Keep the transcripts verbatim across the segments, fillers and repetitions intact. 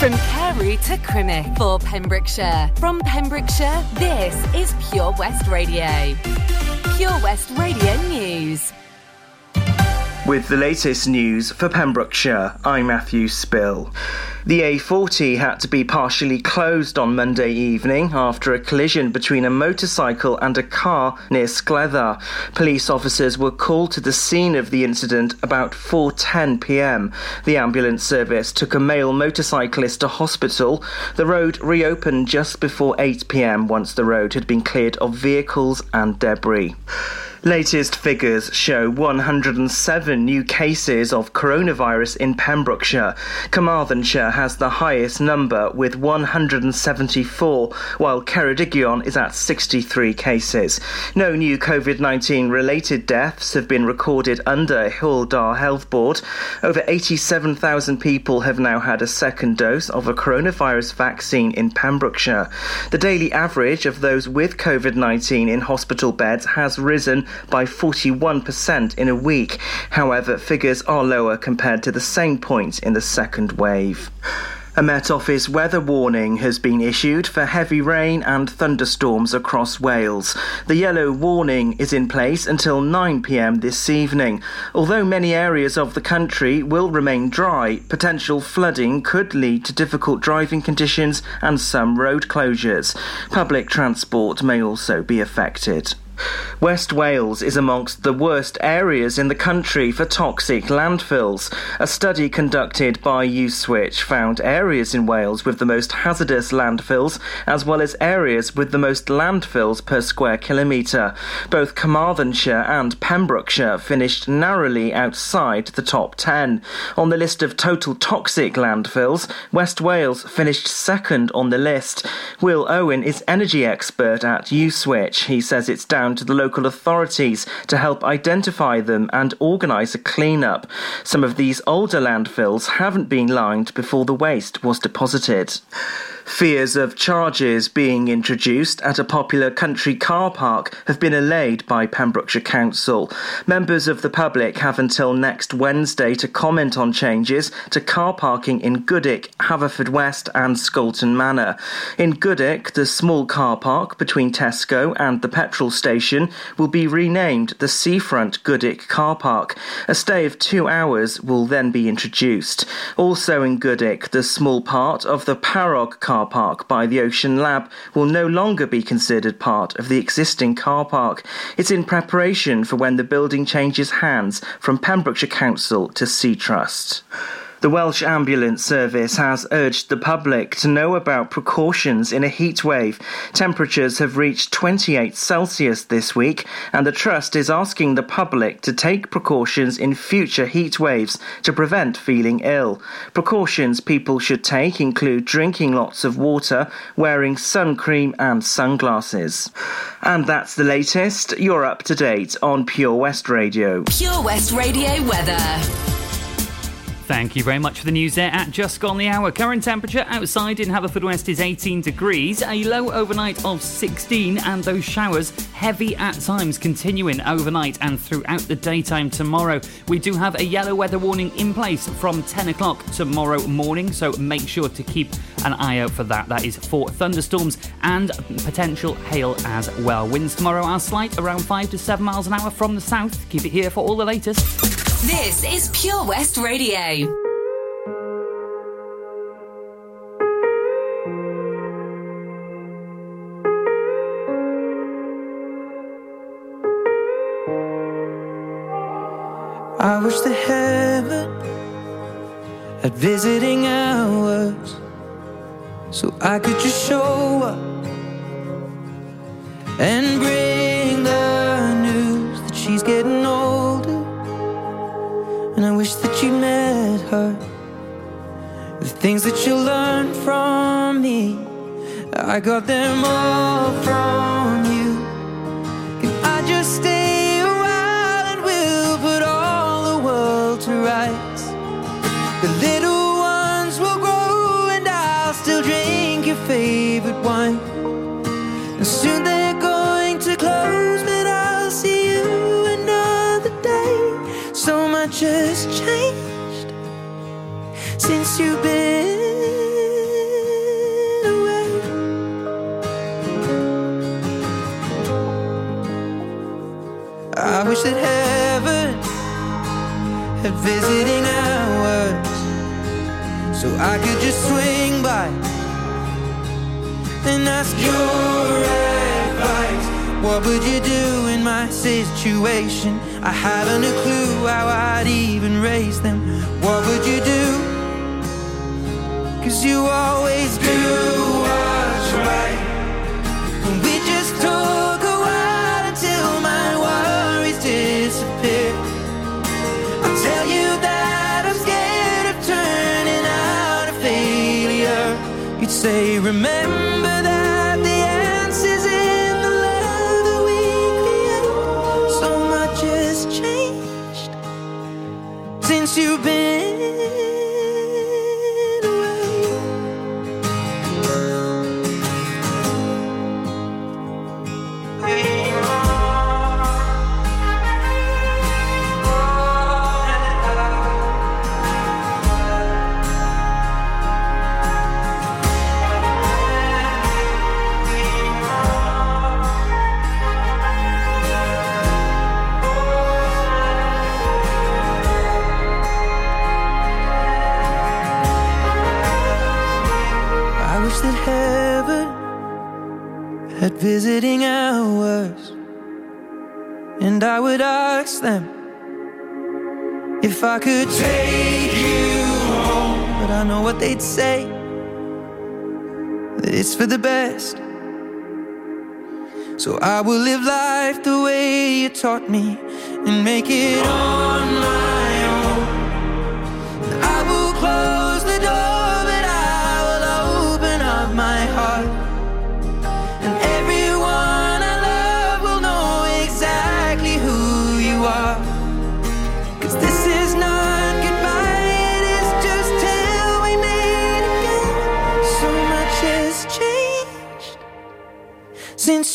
From Carey to Crimmick for Pembrokeshire. From Pembrokeshire, this is Pure West Radio. Pure West Radio News. With the latest news for Pembrokeshire, I'm Matthew Spill. The A forty had to be partially closed on Monday evening after a collision between a motorcycle and a car near Sclether. Police officers were called to the scene of the incident about four ten p.m. The ambulance service took a male motorcyclist to hospital. The road reopened just before eight p.m. once the road had been cleared of vehicles and debris. Latest figures show one hundred seven new cases of coronavirus in Pembrokeshire. Carmarthenshire has the highest number with one hundred seventy-four, while Ceredigion is at sixty-three cases. No new COVID nineteen related deaths have been recorded under Hildar Health Board. Over eighty-seven thousand people have now had a second dose of a coronavirus vaccine in Pembrokeshire. The daily average of those with COVID nineteen in hospital beds has risen by forty-one percent in a week. However, figures are lower compared to the same point in the second wave. A Met Office weather warning has been issued for heavy rain and thunderstorms across Wales. The yellow warning is in place until nine p.m. this evening. Although many areas of the country will remain dry, potential flooding could lead to difficult driving conditions and some road closures. Public transport may also be affected. West Wales is amongst the worst areas in the country for toxic landfills. A study conducted by USwitch found areas in Wales with the most hazardous landfills as well as areas with the most landfills per square kilometre. Both Carmarthenshire and Pembrokeshire finished narrowly outside the top ten. On the list of total toxic landfills, West Wales finished second on the list. Will Owen is energy expert at USwitch. He says it's down to the local authorities to help identify them and organise a clean-up. Some of these older landfills haven't been lined before the waste was deposited. Fears of charges being introduced at a popular country car park have been allayed by Pembrokeshire Council. Members of the public have until next Wednesday to comment on changes to car parking in Goodick, Haverfordwest and Scoulton Manor. In Goodick, the small car park between Tesco and the petrol station will be renamed the Seafront Goodick Car Park. A stay of two hours will then be introduced. Also in Goodick, the small part of the Parog car park by the Ocean Lab will no longer be considered part of the existing car park. It's in preparation for when the building changes hands from Pembrokeshire Council to Sea Trust. The Welsh Ambulance Service has urged the public to know about precautions in a heatwave. Temperatures have reached twenty-eight Celsius this week, and the Trust is asking the public to take precautions in future heatwaves to prevent feeling ill. Precautions people should take include drinking lots of water, wearing sun cream and sunglasses. And that's the latest. You're up to date on Pure West Radio. Pure West Radio weather. Thank you very much for the news there at just gone the hour. Current temperature outside in Haverfordwest is eighteen degrees, a low overnight of sixteen, and those showers heavy at times continuing overnight and throughout the daytime tomorrow. We do have a yellow weather warning in place from ten o'clock tomorrow morning, so make sure to keep an eye out for that. That is for thunderstorms and potential hail as well. Winds tomorrow are slight, around five to seven miles an hour from the south. Keep it here for all the latest. This is Pure West Radio. I wish that heaven had visiting hours, so I could just show up and bring the news that she's getting older. And I wish that you met her. The things that you learned from me, I got them all from you. If I just stay a while, and we'll put all the world to rights. The little ones will grow, and I'll still drink your favorite wine. And soon they're going to close, but I'll see you another day. So much has changed since you've been had visiting hours, so I could just swing by and ask your advice. What would you do in my situation? I haven't a clue how I'd even raise them. What would you do? 'Cause you always do what's right. And we just talk a while until my worries disappear. I'll tell you that I'm scared of turning out a failure. You'd say, remember that the answer's in the love that we create. So much has changed since you've been. At visiting hours, and I would ask them if I could take you home, but I know what they'd say, that it's for the best. So I will live life the way you taught me and make it on my own. I will close the door, but I will open up my heart. Since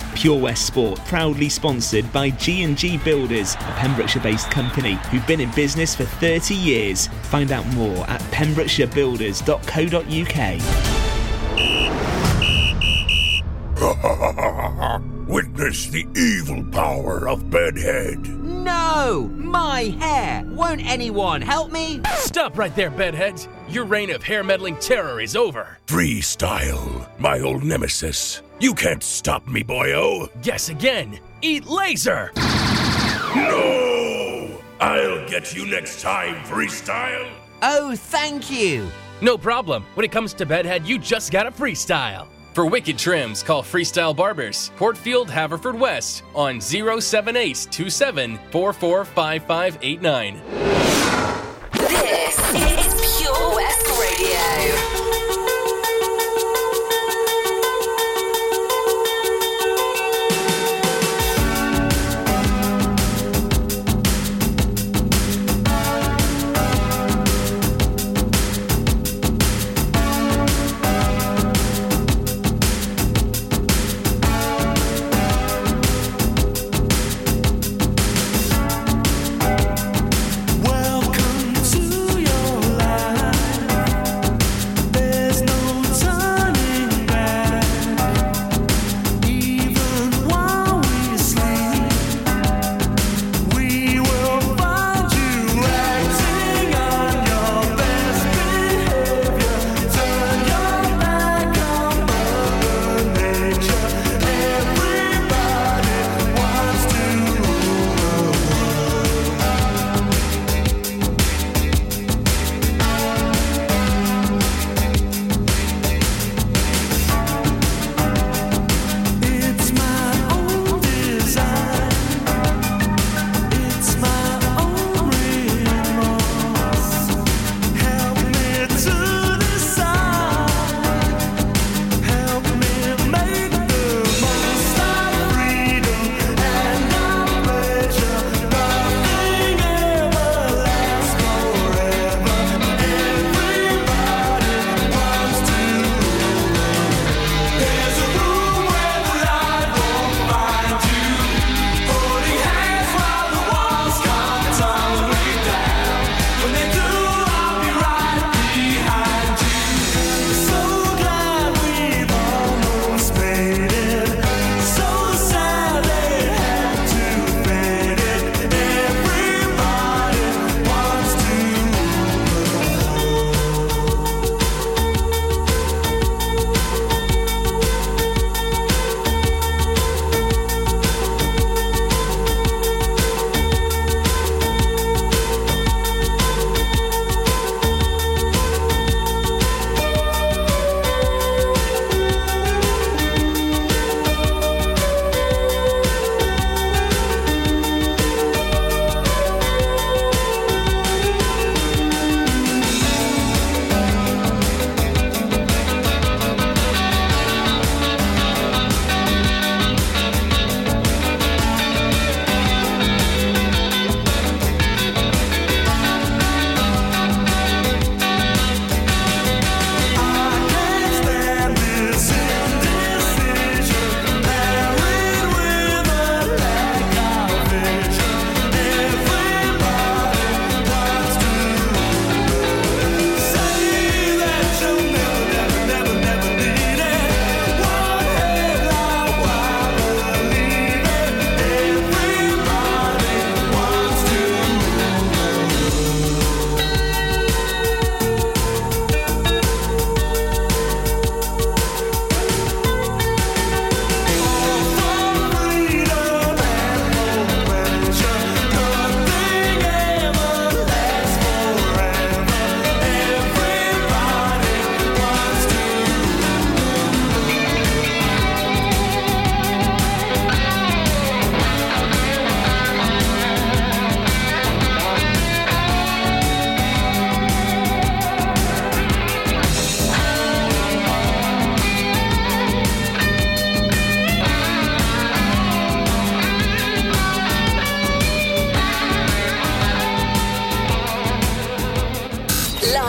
Pure West Sport, proudly sponsored by G and G Builders, a Pembrokeshire-based company who've been in business for thirty years. Find out more at pembrokeshire builders dot co dot u k. Witness the evil power of Bedhead. No! My hair! Won't anyone help me? Stop right there, Bedhead. Your reign of hair-meddling terror is over. Freestyle, my old nemesis. You can't stop me, boyo. Guess again. Eat laser. No! I'll get you next time, Freestyle. Oh, thank you. No problem. When it comes to Bedhead, you just gotta freestyle. For wicked trims, call Freestyle Barbers, Portfield, Haverfordwest, on oh seven eight two seven, four four five five eight nine. This is Pure West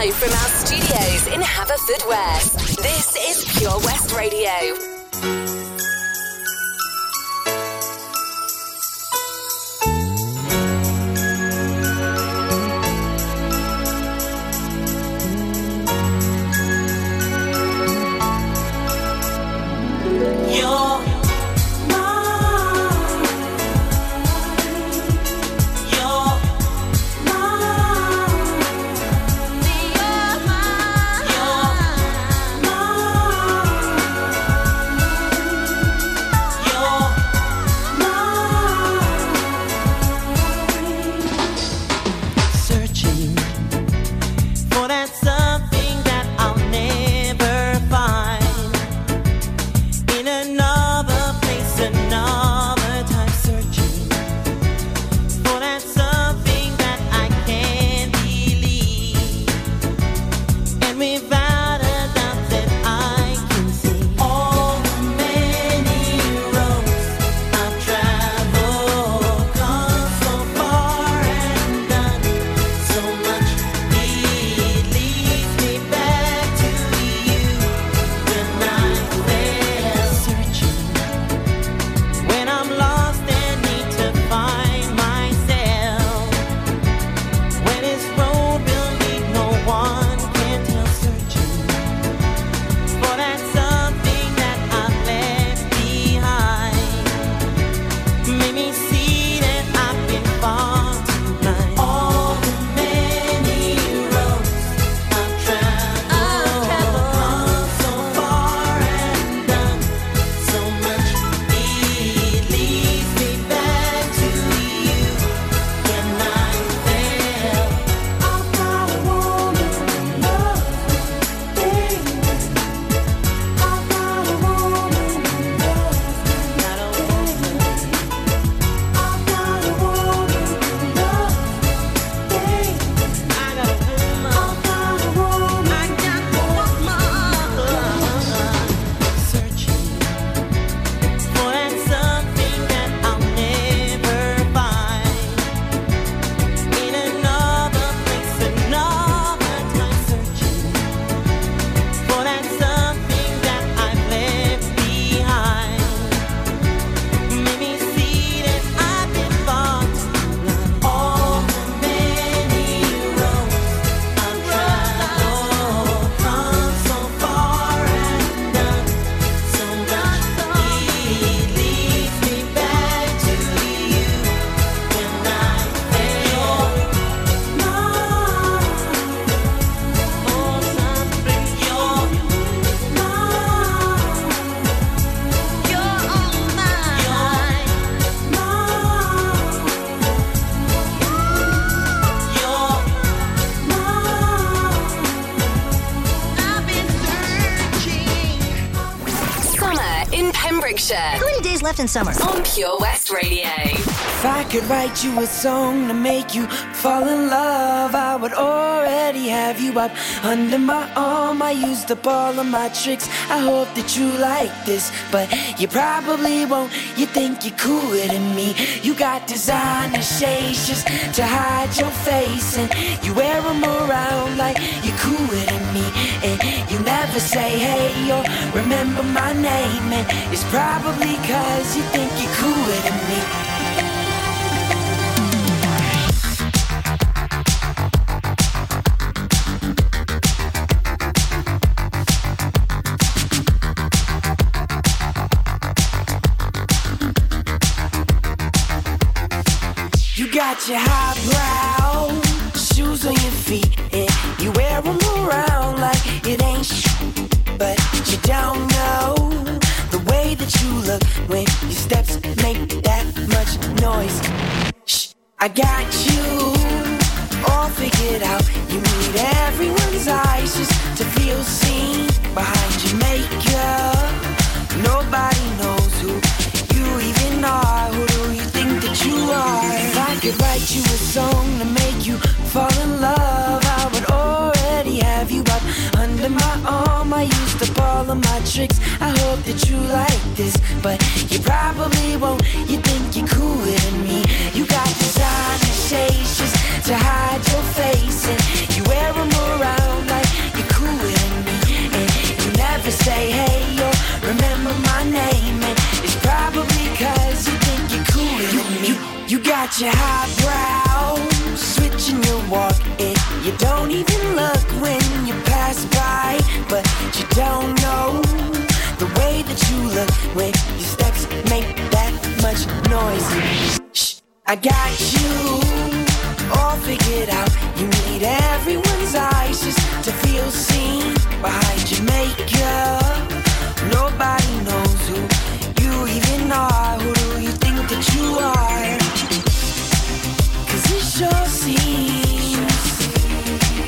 Live from our studios in Haverfordwest, this is Pure West Radio. Left in summer on Pure West Radio. If I could write you a song to make you fall in love, I would already have you up under my arm. I used up all of my tricks. I hope that you like this, but you probably won't. You think you're cooler than me. You got designer shades just to hide your face, and you wear them around like you're cooler than me. And you never say hey or remember my name, and it's probably cause you think you're cooler than me. Got your highbrow shoes on your feet, and you wear them around like it ain't sh- but you don't know the way that you look when your steps make that much noise. Shh, I got you all figured out. You need everyone's eyes just to feel seen behind your makeup. Nobody knows who you even are. Who do you think that you are? Could write you a song to make you fall in love, I would already have you up under my arm. I used up all of my tricks. I hope that you like this, but you probably won't. You think you're cooler than me. You got designer shades just to hide your face, and you wear them around your high brow, switching your walk. It you don't even look when you pass by, but you don't know the way that you look when your steps make that much noise. Shh, I got you all figured out. You need everyone's eyes just to feel seen behind your makeup. Nobody knows who you even are. Who do you think that you are? 'Cause it sure seems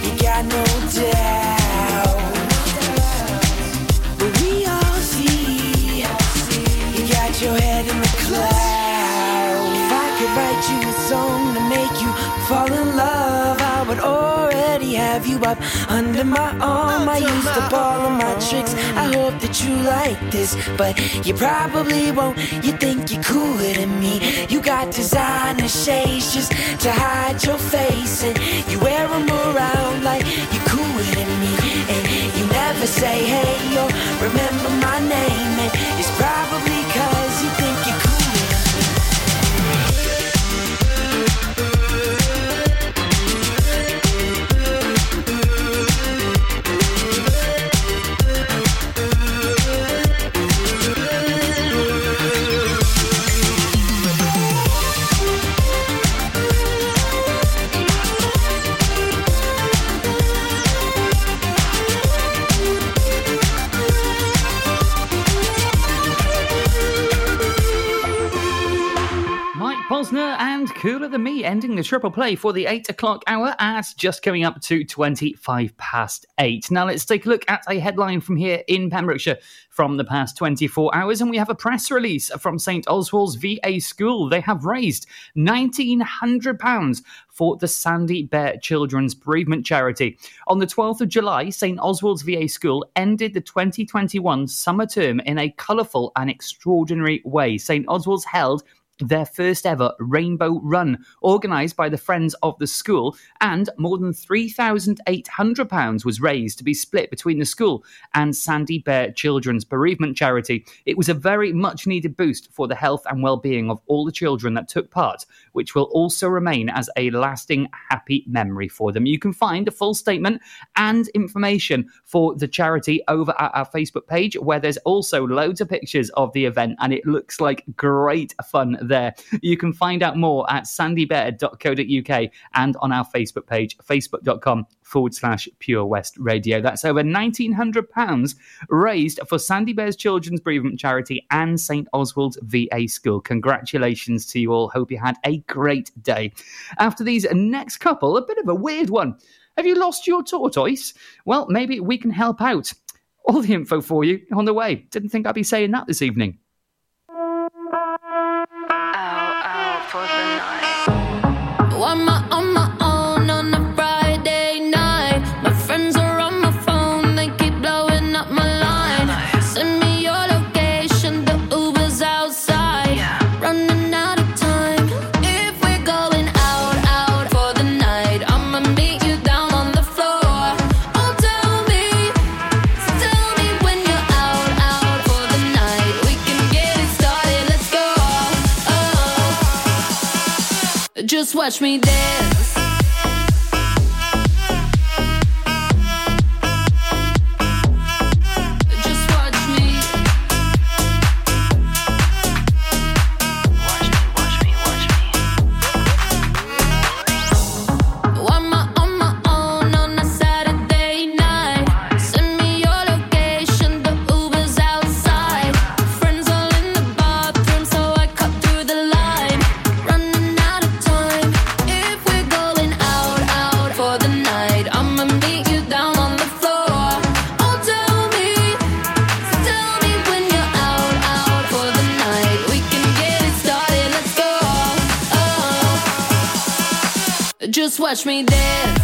you got no doubt. But we all see you got your head in the clouds. If I could write you a song to make you fall in love, I would already have you up under my arm. I used up all of my tricks. I hope that you like this, but you probably won't. You think you're cooler than me. You got designer shades just to hide your face, and you wear them around like you're cooler than me. And you never say hey or remember my name, and it's probably 'cause you think you're cool. And Cooler Than Me ending the triple play for the eight o'clock hour as just coming up to twenty-five past eight. Now let's take a look at a headline from here in Pembrokeshire from the past twenty-four hours, and we have a press release from Saint Oswald's V A school. They have raised one thousand nine hundred pounds for the Sandy Bear Children's Bereavement Charity. On the twelfth of July, Saint Oswald's V A school ended the twenty twenty-one summer term in a colourful and extraordinary way. Saint Oswald's held their first ever Rainbow Run, organised by the Friends of the School, and more than three thousand eight hundred pounds was raised to be split between the school and Sandy Bear Children's Bereavement Charity. It was a very much needed boost for the health and well-being of all the children that took part, which will also remain as a lasting happy memory for them. You can find a full statement and information for the charity over at our Facebook page, where there's also loads of pictures of the event, and it looks like great fun there. You can find out more at sandy bear dot co dot uk and on our Facebook page, facebook dot com forward slash Pure West Radio. That's over one thousand nine hundred pounds raised for Sandy Bear's Children's Bereavement Charity and Saint Oswald's V A School. Congratulations to you all. Hope you had a great day. After these next couple, a bit of a weird one. Have you lost your tortoise? Well, maybe we can help out. All the info for you on the way. Didn't think I'd be saying that this evening. Just watch me dance. Just watch me dance.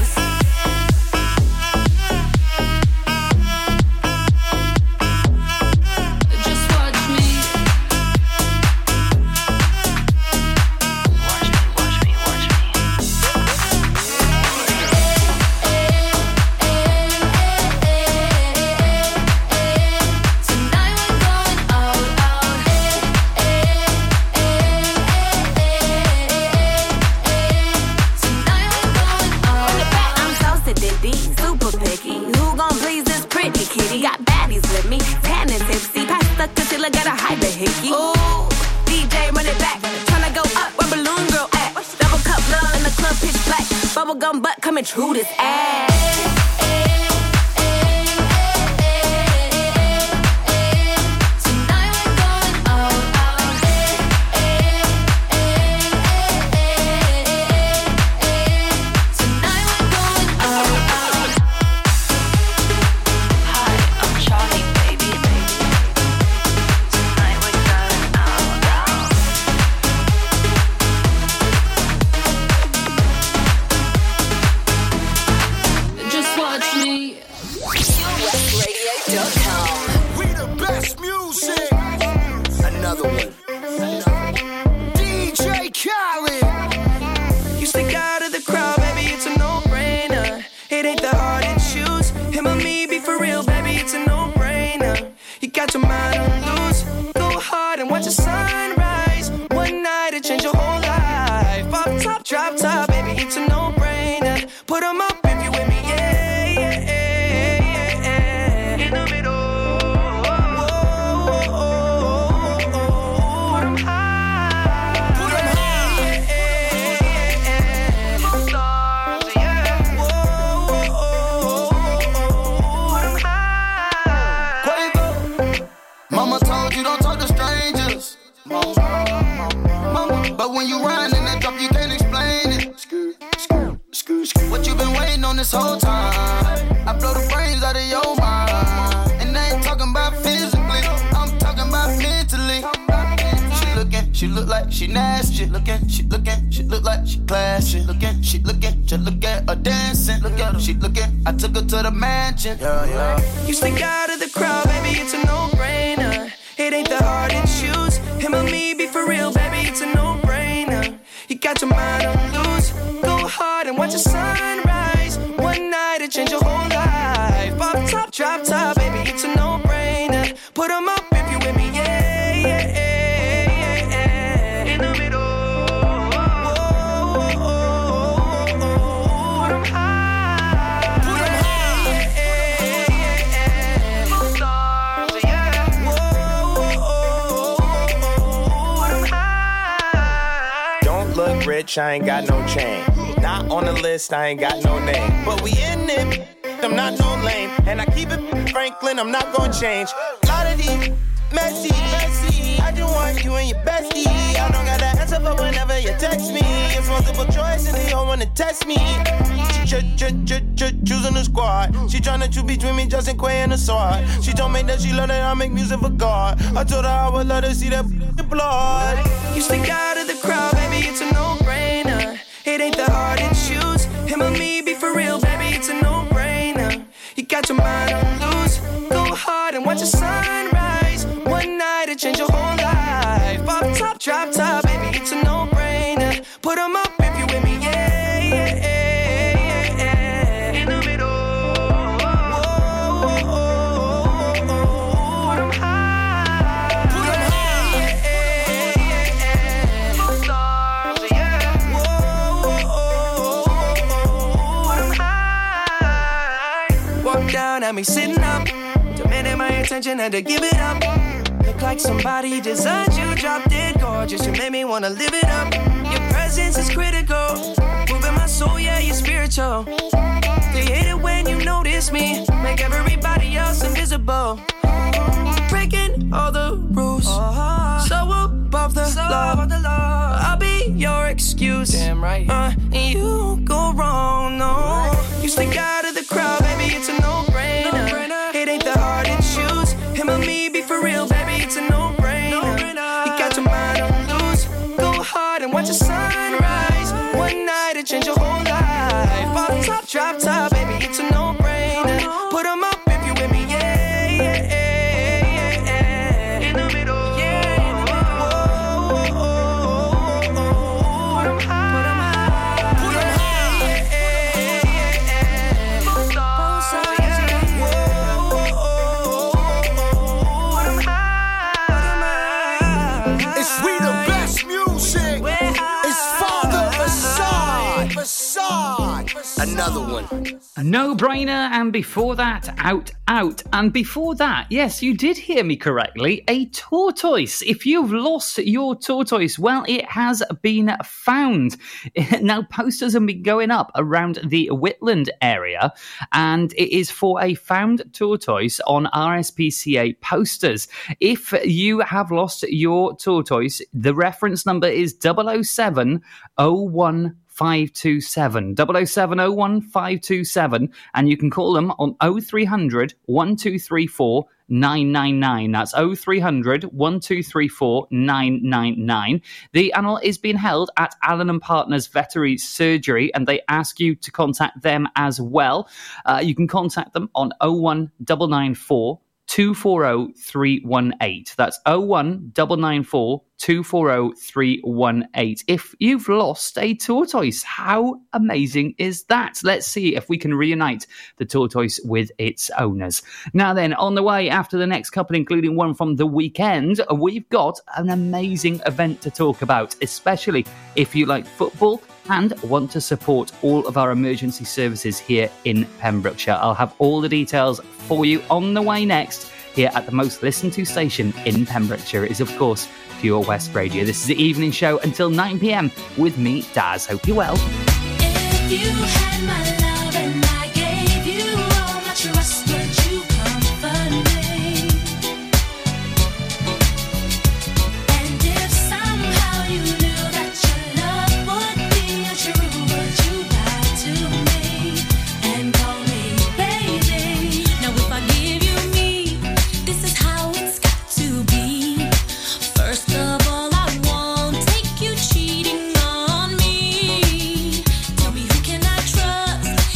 bubblegum butt coming true this ass. Yeah, yeah. You stick out of the crowd, baby, it's a no-brainer. It ain't that hard to choose. Him or me, be for real, baby, it's a no-brainer. You got your mind on loose. Go hard and watch the sunrise. One night, it changed your whole life. Pop top, drop top, baby, it's a no-brainer. Put 'em up if you're with me, yeah, yeah, yeah, yeah, yeah. In the middle. Rich, I ain't got no chain. Not on the list, I ain't got no name. But we in it, I'm not no lame. And I keep it Franklin, I'm not gonna change. A lot of these messy, messy. I just want you and your bestie. I don't gotta answer for whenever you text me. It's multiple choice and they all wanna test me. She ch- ch- ch- ch- choosing the squad. She tryna choose between me, Justin Quay and the sword. She told me that she love that I make music for God. I told her I would let her see that blood. You stick out of the crowd, baby, it's a no. It ain't that hard to choose. Him or me, be for real, baby, it's a no-brainer. You got your mind on loose. Go hard and watch the sunrise. One night, it changed your whole life. Pop top, drop top, baby, it's a no-brainer. Put 'em up if you with me, yeah, yeah, yeah, yeah, yeah. In the middle. At me sitting up, demanding my attention, had to give it up. Look like somebody designed you, drop dead gorgeous. You made me wanna live it up. Your presence is critical, moving my soul, yeah, you're spiritual. They hate it when you notice me, make everybody else invisible. Breaking all the rules, uh-huh. so above the, so law. Above the law. I'll be your excuse, damn right. Uh, and you don't go wrong, no. You stick out of the crowd, baby, it's a no. It ain't that hard to choose. Him or me, be for real, baby, it's a no-brainer. No-brainer. You got your mind on loose. Go hard and watch the sunrise. One night, it changed your whole life. Pop top, drop top, baby, it's a no-brainer. Put 'em up if you with me, yeah, yeah, yeah, yeah, yeah. In the middle, yeah, in the middle. Oh, oh, oh, oh, oh. Put 'em high. Put 'em high. Put 'em high. Yeah, yeah, yeah, yeah. Both sides. another one. A no-brainer, and before that, out, out. And before that, yes, you did hear me correctly, a tortoise. If you've lost your tortoise, well, it has been found. Now, posters have been going up around the Whitland area, and it is for a found tortoise on R S P C A posters. If you have lost your tortoise, the reference number is double oh seven oh one five two seven, double oh seven oh one five two seven, and you can call them on oh three hundred, one two three four, nine nine nine. That's oh three hundred, one two three four, nine nine nine. The animal is being held at Allen and Partners Veterinary Surgery, and they ask you to contact them as well. Uh, you can contact them on oh one nine nine four, two four oh three one eight. That's oh one nine nine four, two four oh three one eight. If you've lost a tortoise, how amazing is that? Let's see if we can reunite the tortoise with its owners. Now then, on the way after the next couple, including one from the weekend, we've got an amazing event to talk about, especially if you like football and want to support all of our emergency services here in Pembrokeshire. I'll have all the details for you on the way next, here at the most listened to station in Pembrokeshire. It is, of course, Pure West Radio. This is the evening show until nine p m with me, Daz. Hope you're well. If you had my love and I gave you all my trust, would you come for me? And if somehow you knew that your love would be untrue, would you lie to me and call me baby? Now if I give you me, this is how it's got to be. First of all, I won't take you cheating on me. Tell me who can I trust?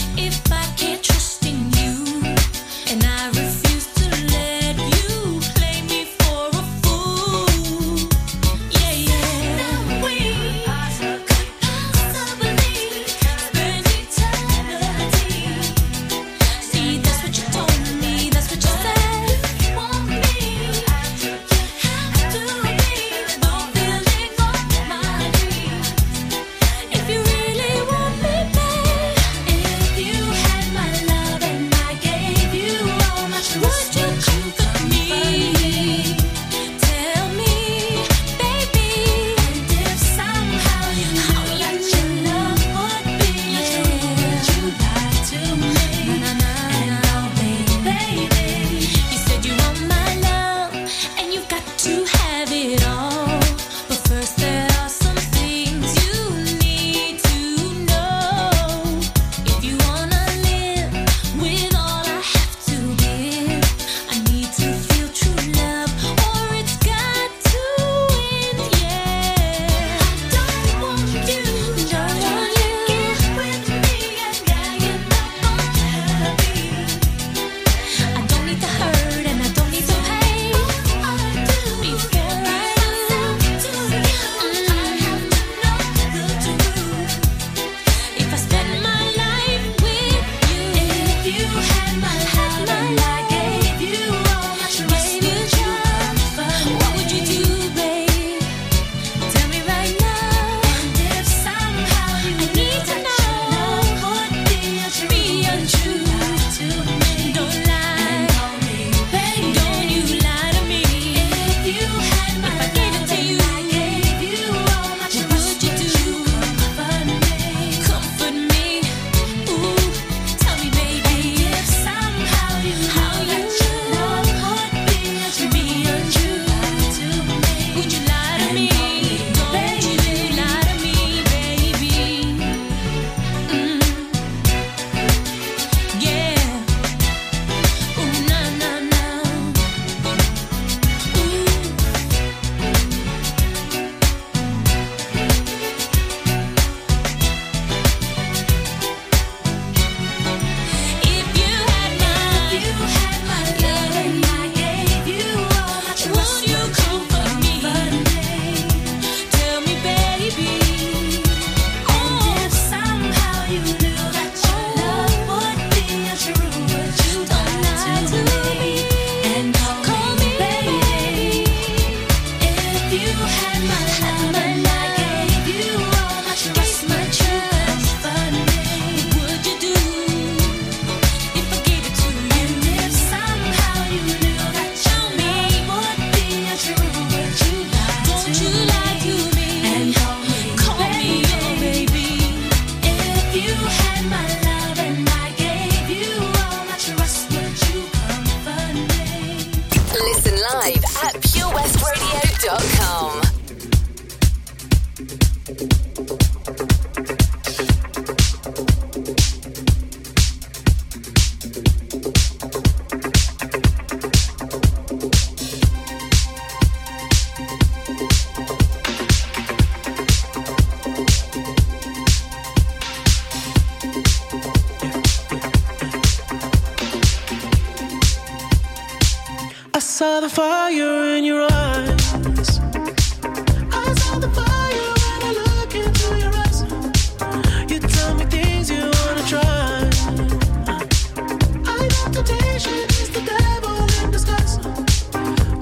saw the fire in your eyes. I saw the fire when I look into your eyes. You tell me things you want to try. I know temptation is the devil in disguise.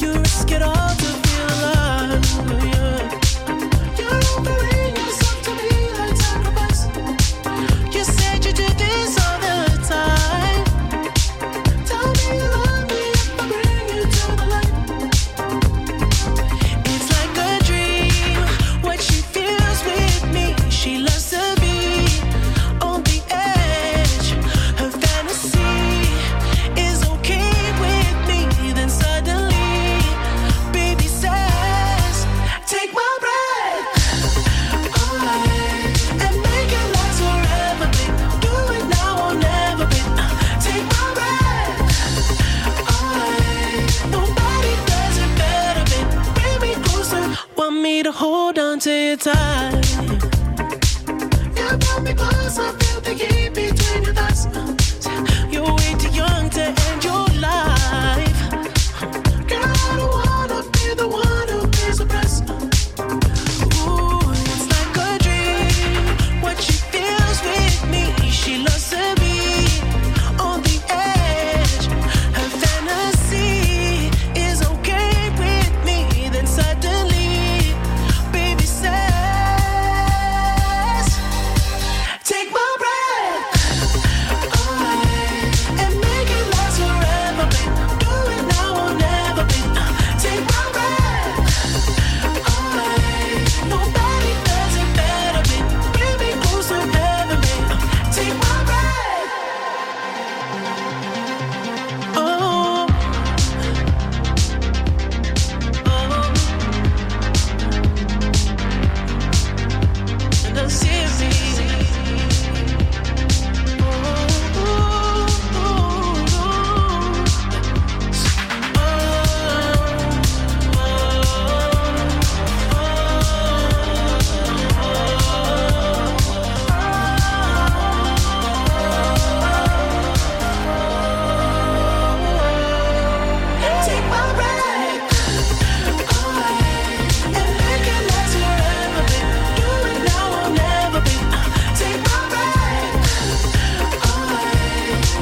You risk it all to be alive. Yeah. You're offering yourself to me like sacrifice. You said you do this all the time. Tell me you love me if I bring you to the light. It's like a dream, what she feels with me. She loves to be on the edge. Her fantasy is okay with me. Then suddenly, baby says, take my breath. And make it last forever, babe. Do it now or never, babe. Take my breath. Nobody does it better, babe. Bring me closer. Want me to hold on to you tight. You brought me closer, feel the heat between your thighs. You're way too young to end your life. Girl, I don't wanna be the one who is oppressed. Ooh, it's like a dream. What she feels with me, she loves to be on the edge. Her fantasy is okay with me. Then suddenly, baby says, take my breath. And make it last forever, babe. Do it now or never, babe. Take my breath.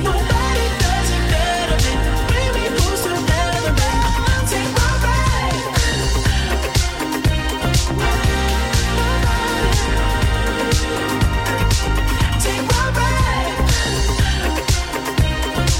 Nobody does it better, babe. Bring me close to heaven, babe. Take my breath. Oh, oh. And I'm serious. Take my breath. And make it last forever, babe. Do it now or never, babe. Take my breath. Nobody does it better, babe. Bring me close to heaven, babe. Take my breath. Take my breath. Nobody does it better, babe. Bring me close to heaven, babe. Take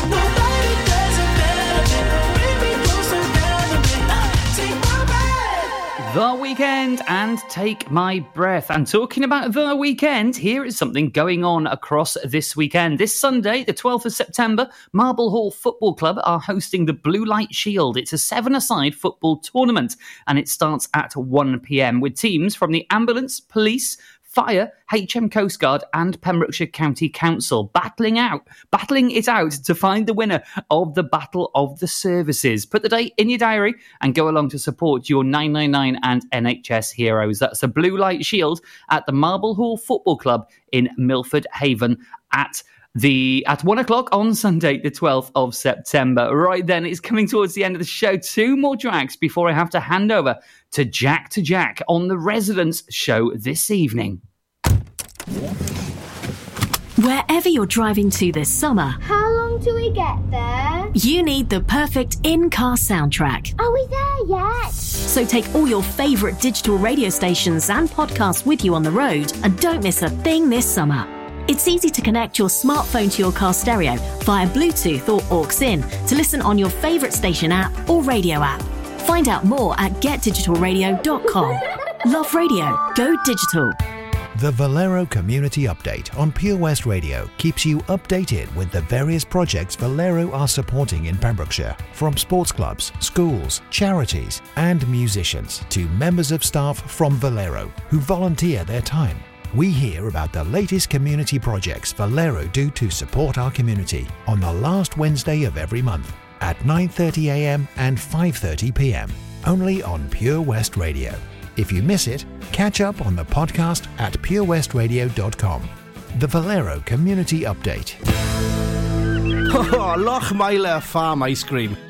my breath. The Weekend and Take My Breath. And talking about The Weekend, here is something going on across this weekend. This Sunday, the twelfth of September, Marble Hall Football Club are hosting the Blue Light Shield. It's a seven-a-side football tournament, and it starts at one p.m. with teams from the ambulance, police, fire, H M Coast Guard and Pembrokeshire County Council battling out, battling it out to find the winner of the Battle of the Services. Put the date in your diary and go along to support your nine nine nine and N H S heroes. That's the Blue Light Shield at the Marble Hall Football Club in Milford Haven at The at one o'clock on Sunday, the twelfth of September. Right then, it's coming towards the end of the show. Two more tracks before I have to hand over to Jack to Jack on the Residents Show this evening. Wherever you're driving to this summer, how long till we get there? you need the perfect in-car soundtrack. Are we there yet? So take all your favourite digital radio stations and podcasts with you on the road and don't miss a thing this summer. It's easy to connect your smartphone to your car stereo via Bluetooth or aux-in to listen on your favourite station app or radio app. Find out more at get digital radio dot com. Love radio. Go digital. The Valero Community Update on Pure West Radio keeps you updated with the various projects Valero are supporting in Pembrokeshire, from sports clubs, schools, charities and musicians to members of staff from Valero who volunteer their time. We hear about the latest community projects Valero do to support our community on the last Wednesday of every month at nine thirty a.m. and five thirty p.m. only on Pure West Radio. If you miss it, catch up on the podcast at pure west radio dot com. The Valero Community Update. Oh, Lochmyle Farm Ice Cream.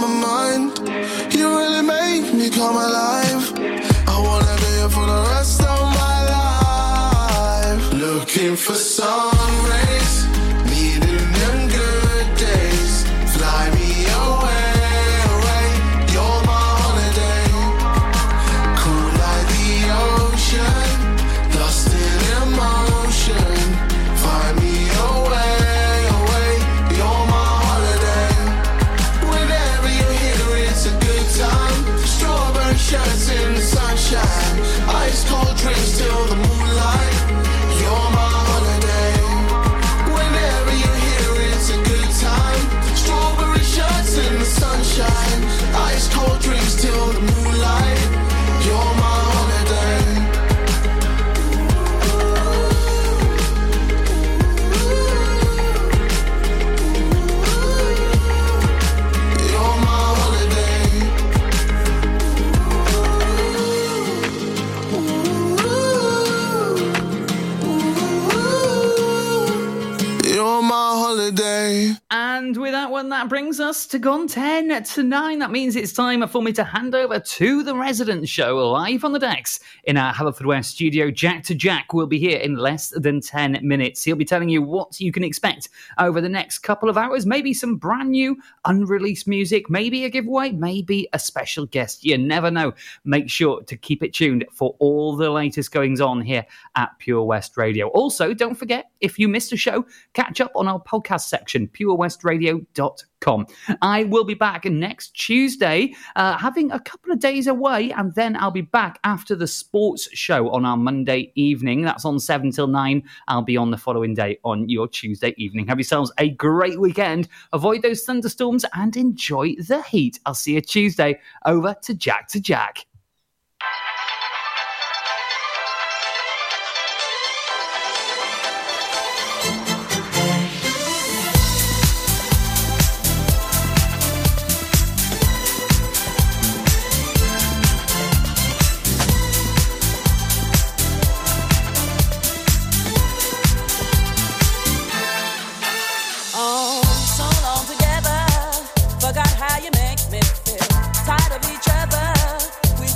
my mind. You really make me come alive. I wanna be here for the rest of my life. Looking for sun rays, needing them good days. Fly me away. Ice cold drinks till the moonlight. You're my holiday. Whenever you're here, it's a good time. Strawberry shirts in the sunshine. Ice cold drinks till the moonlight. You're my holiday. And with that one, that brings us to gone ten to nine. That means it's time for me to hand over to the resident show live on the decks in our Haverfordwest studio. Jack to Jack will be here in less than ten minutes. He'll be telling you what you can expect over the next couple of hours. Maybe some brand new unreleased music, maybe a giveaway, maybe a special guest. You never know. Make sure to keep it tuned for all the latest goings on here at Pure West Radio. Also, don't forget, if you missed a show, catch up on our podcast section, pure west radio dot com. I will be back next Tuesday, uh, having a couple of days away, and then I'll be back after the sports show on our Monday evening. That's on seven till nine. I'll be on the following day on your Tuesday evening. Have yourselves a great weekend. Avoid those thunderstorms and enjoy the heat. I'll see you Tuesday. Over to Jack to Jack. Make me feel tired of each other. We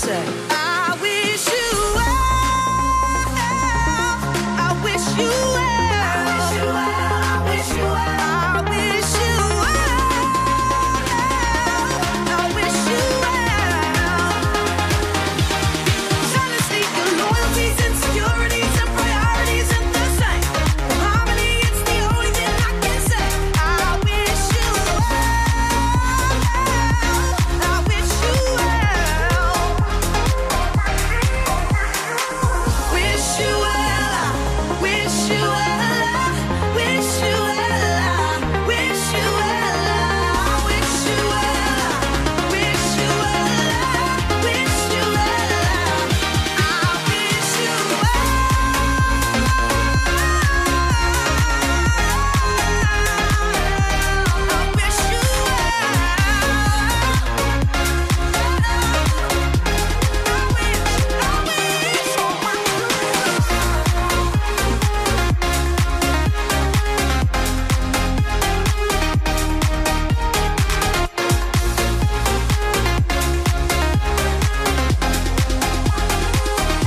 Say